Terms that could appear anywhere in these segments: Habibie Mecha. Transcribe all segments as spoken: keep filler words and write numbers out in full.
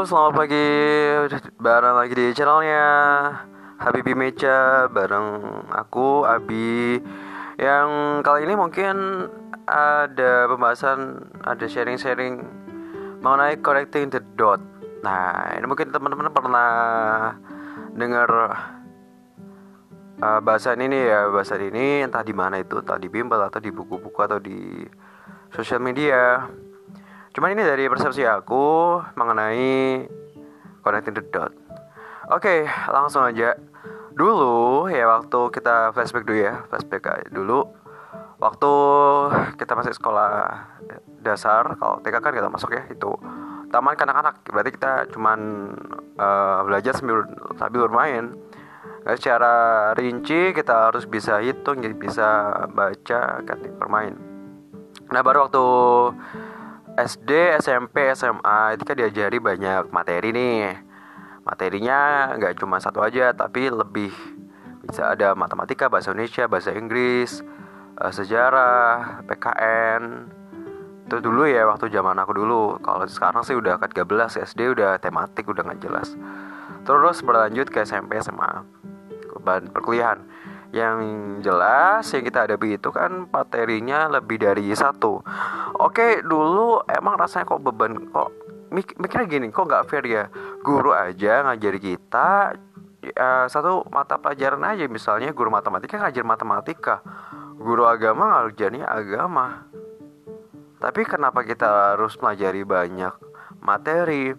Halo, selamat pagi. Bareng lagi di channelnya Habibie Mecha, bareng aku, Abi. Yang kali ini mungkin ada pembahasan, ada sharing-sharing mengenai connecting the dot. Nah, ini mungkin teman-teman pernah dengar uh, bahasan ini ya, bahasan ini entah di mana itu, entah di bimbel atau di buku-buku atau di sosial media. Cuman ini dari persepsi aku mengenai connecting the dot. Oke, langsung aja. Dulu ya, waktu kita flashback dulu ya, flashback aja dulu. Waktu kita masih sekolah dasar, kalau T K kan kita masuk ya, itu taman kanak-kanak. Berarti kita cuman uh, belajar sambil, sambil bermain. Nah, secara rinci kita harus bisa hitung, jadi bisa baca, ketik, bermain. Nah, baru waktu S D, S M P, S M A itu kan diajari banyak materi nih. Materinya nggak cuma satu aja, tapi lebih bisa ada matematika, bahasa Indonesia, bahasa Inggris, sejarah, P K N. Itu dulu ya, waktu zaman aku dulu. Kalau sekarang sih udah ke tiga belas, S D udah tematik, udah nggak jelas. Terus berlanjut ke S M P, S M A, perkuliahan. Yang jelas yang kita hadapi itu kan materinya lebih dari satu. Oke, dulu emang rasanya kok beban, kok mik- mikirnya gini, kok gak fair ya, guru aja ngajari kita uh, satu mata pelajaran aja. Misalnya guru matematika ngajar matematika, guru agama ngajarnya agama. Tapi kenapa kita harus pelajari banyak materi?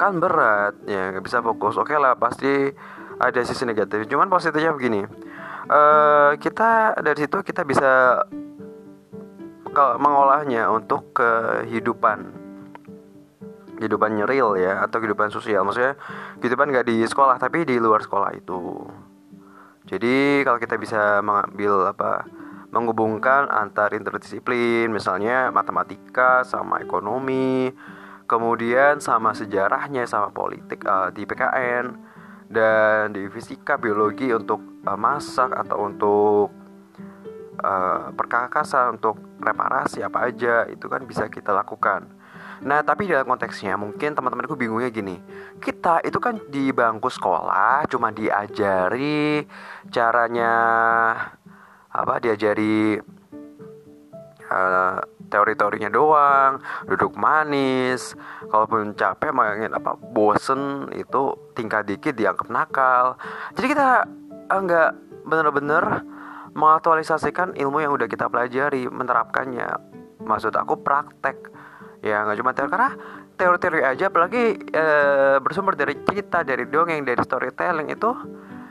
Kan berat ya, gak bisa fokus. Oke lah, pasti ada sisi negatif, cuman positifnya begini, uh, kita dari situ kita bisa mengolahnya untuk kehidupan, kehidupan real ya, atau kehidupan sosial. Maksudnya kehidupan gak di sekolah, tapi di luar sekolah itu. Jadi kalau kita bisa mengambil apa, menghubungkan antar interdisiplin, misalnya matematika sama ekonomi, kemudian sama sejarahnya, sama politik uh, di P K N, dan di fisika, biologi untuk uh, masak atau untuk uh, perkakasan, untuk reparasi apa aja itu kan bisa kita lakukan. Nah, tapi dalam konteksnya mungkin teman-temanku bingungnya gini, kita itu kan di bangku sekolah cuma diajari caranya apa, diajari uh, teori-teorinya doang, duduk manis, kalaupun capek main apa, bosen itu tingkah dikit dianggap nakal. Jadi kita nggak bener-bener mengaktualisasikan ilmu yang udah kita pelajari, menerapkannya. Maksud aku praktek ya, nggak cuma teori, karena teori-teori aja apalagi e, bersumber dari cerita, dari dongeng, dari storytelling itu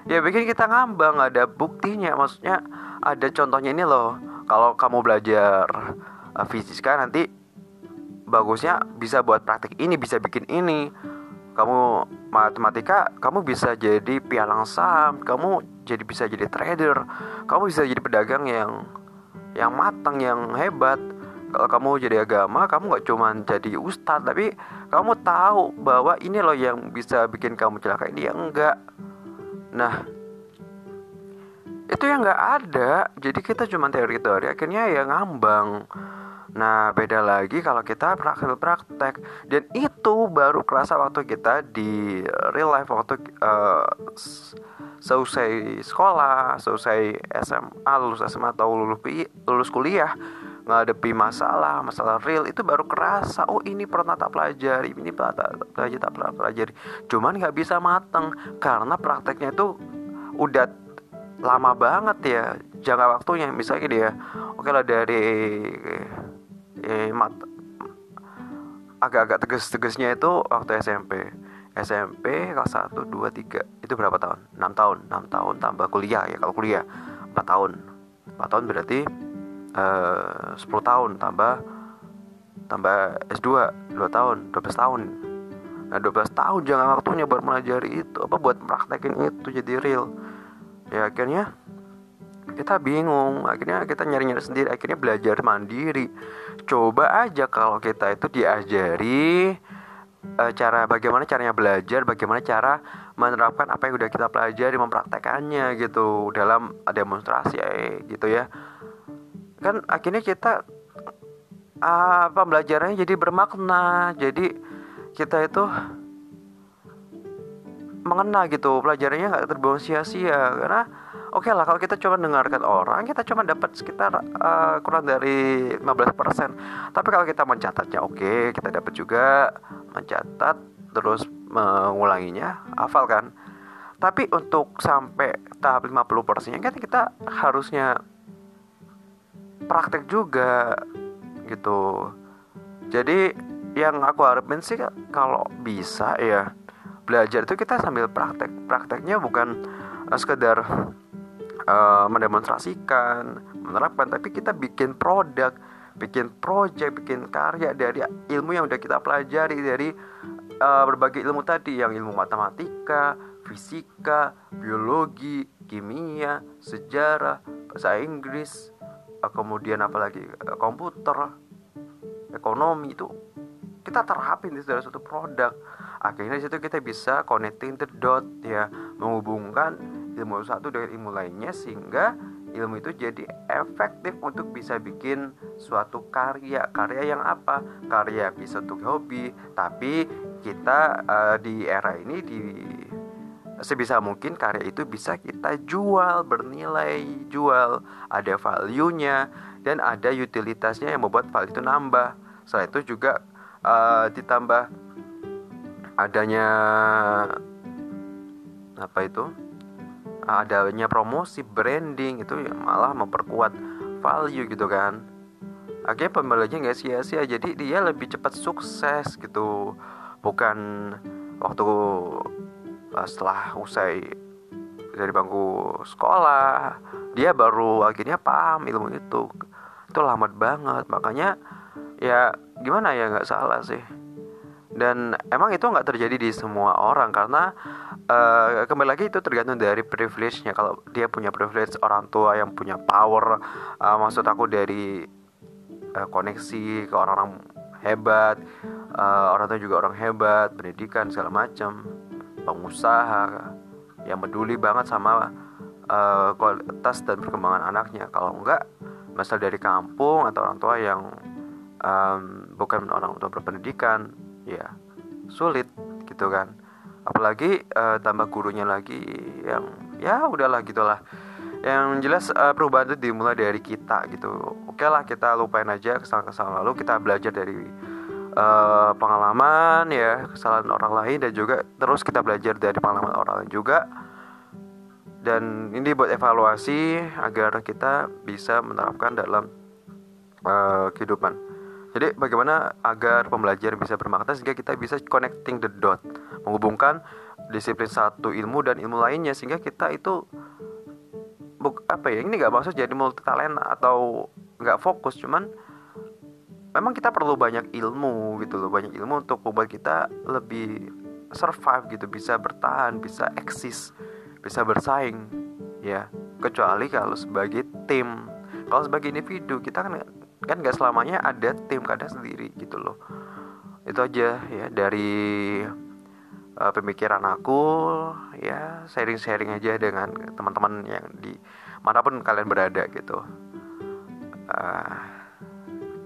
ya bikin kita ngambang, nggak ada buktinya. Maksudnya ada contohnya ini loh, kalau kamu belajar fisika nanti bagusnya bisa buat praktik ini, bisa bikin ini. Kamu matematika, kamu bisa jadi pialang saham, kamu jadi bisa jadi trader, kamu bisa jadi pedagang yang yang matang, yang hebat. Kalau kamu jadi agama, kamu nggak cuma jadi ustadz, tapi kamu tahu bahwa ini loh yang bisa bikin kamu celaka, ini yang enggak. Nah, itu yang nggak ada. Jadi kita cuma teori-teori, akhirnya ya ngambang. Nah, beda lagi kalau kita praktek-praktek. Dan itu baru kerasa waktu kita di real life, waktu uh, selesai sekolah, selesai S M A, lulus S M A atau lulus, lulus kuliah, ngadepi masalah, masalah real, itu baru kerasa. Oh, ini pernah tak pelajari, ini pernah tak pelajari, tak pernah pelajari. Cuman nggak bisa mateng karena prakteknya itu udah lama banget ya jangka waktunya. Misalnya dia, oke lah dari eh, mat, agak-agak tegas-tegasnya itu waktu SMP SMP kelas satu, dua, tiga itu berapa tahun? enam tahun. enam tahun tambah kuliah ya, kalau kuliah empat tahun. empat tahun berarti eh, sepuluh tahun tambah tambah S dua dua tahun, dua belas tahun. Nah, dua belas tahun jangka waktunya buat melajari itu, apa buat praktekin itu jadi real. Ya akhirnya kita bingung, akhirnya kita nyari-nyari sendiri, akhirnya belajar mandiri. Coba aja kalau kita itu diajari e, cara bagaimana caranya belajar, bagaimana cara menerapkan apa yang udah kita pelajari, mempraktekannya gitu dalam demonstrasi eh, gitu ya. Kan akhirnya kita apa, pembelajarannya jadi bermakna, jadi kita itu mengena gitu, pelajarannya nggak terbuang sia-sia. Karena oke okay lah, kalau kita cuma dengarkan orang, kita cuma dapat sekitar uh, kurang dari lima belas persen. Tapi kalau kita mencatatnya oke, okay, kita dapat juga mencatat, terus mengulanginya, hafal kan. Tapi untuk sampai tahap lima puluh persen kan kita harusnya praktek juga gitu. Jadi yang aku harapin sih kalau bisa ya, belajar itu kita sambil praktek. Prakteknya bukan uh, sekedar Uh, mendemonstrasikan, menerapkan, tapi kita bikin produk, bikin project, bikin karya dari ilmu yang udah kita pelajari, dari uh, berbagai ilmu tadi, yang ilmu matematika, fisika, biologi, kimia, sejarah, bahasa Inggris, uh, kemudian apalagi uh, komputer, ekonomi. Itu kita terapin di dalam suatu produk. Akhirnya di situ kita bisa connecting the dot ya, menghubungkan ilmu satu dengan ilmu lainnya, sehingga ilmu itu jadi efektif untuk bisa bikin suatu karya. Karya yang apa? Karya bisa untuk hobi. Tapi kita uh, di era ini di sebisa mungkin karya itu bisa kita jual, bernilai jual, ada value-nya dan ada utilitasnya yang membuat value itu nambah. Selain itu juga uh, ditambah adanya apa itu? adanya promosi, branding, itu malah memperkuat value gitu kan. Akhirnya pembeliannya gak sia-sia, jadi dia lebih cepat sukses gitu. Bukan waktu setelah usai dari bangku sekolah dia baru akhirnya paham ilmu itu. Itu lambat banget. Makanya ya gimana ya, gak salah sih. Dan emang itu nggak terjadi di semua orang, karena uh, kembali lagi itu tergantung dari privilege-nya. Kalau dia punya privilege orang tua yang punya power, uh, maksud aku dari uh, koneksi ke orang-orang hebat, uh, orang tua juga orang hebat, pendidikan segala macam, pengusaha yang peduli banget sama uh, kualitas dan perkembangan anaknya. Kalau enggak, misal dari kampung atau orang tua yang um, bukan orang tua berpendidikan, ya sulit gitu kan. Apalagi uh, tambah gurunya lagi yang ya udahlah gitulah. Yang jelas uh, perubahan itu dimulai dari kita gitu. Oke lah, kita lupain aja kesalahan-kesalahan lalu, kita belajar dari uh, pengalaman ya, kesalahan orang lain, dan juga terus kita belajar dari pengalaman orang lain juga. Dan ini buat evaluasi agar kita bisa menerapkan dalam uh, kehidupan. Jadi bagaimana agar pembelajaran bisa bermakna, sehingga kita bisa connecting the dot, menghubungkan disiplin satu ilmu dan ilmu lainnya, sehingga kita itu buk, apa ya ini nggak maksud jadi multi talent atau nggak fokus, cuman memang kita perlu banyak ilmu gitu loh, banyak ilmu untuk membuat kita lebih survive gitu, bisa bertahan, bisa eksis, bisa bersaing ya. Kecuali kalau sebagai tim, kalau sebagai individu kita kan kan gak selamanya ada tim, kadang sendiri gitu loh. Itu aja ya dari uh, pemikiran aku ya, sharing-sharing aja dengan teman-teman yang di manapun kalian berada gitu. uh,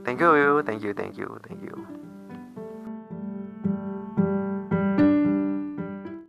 thank you thank you thank you thank you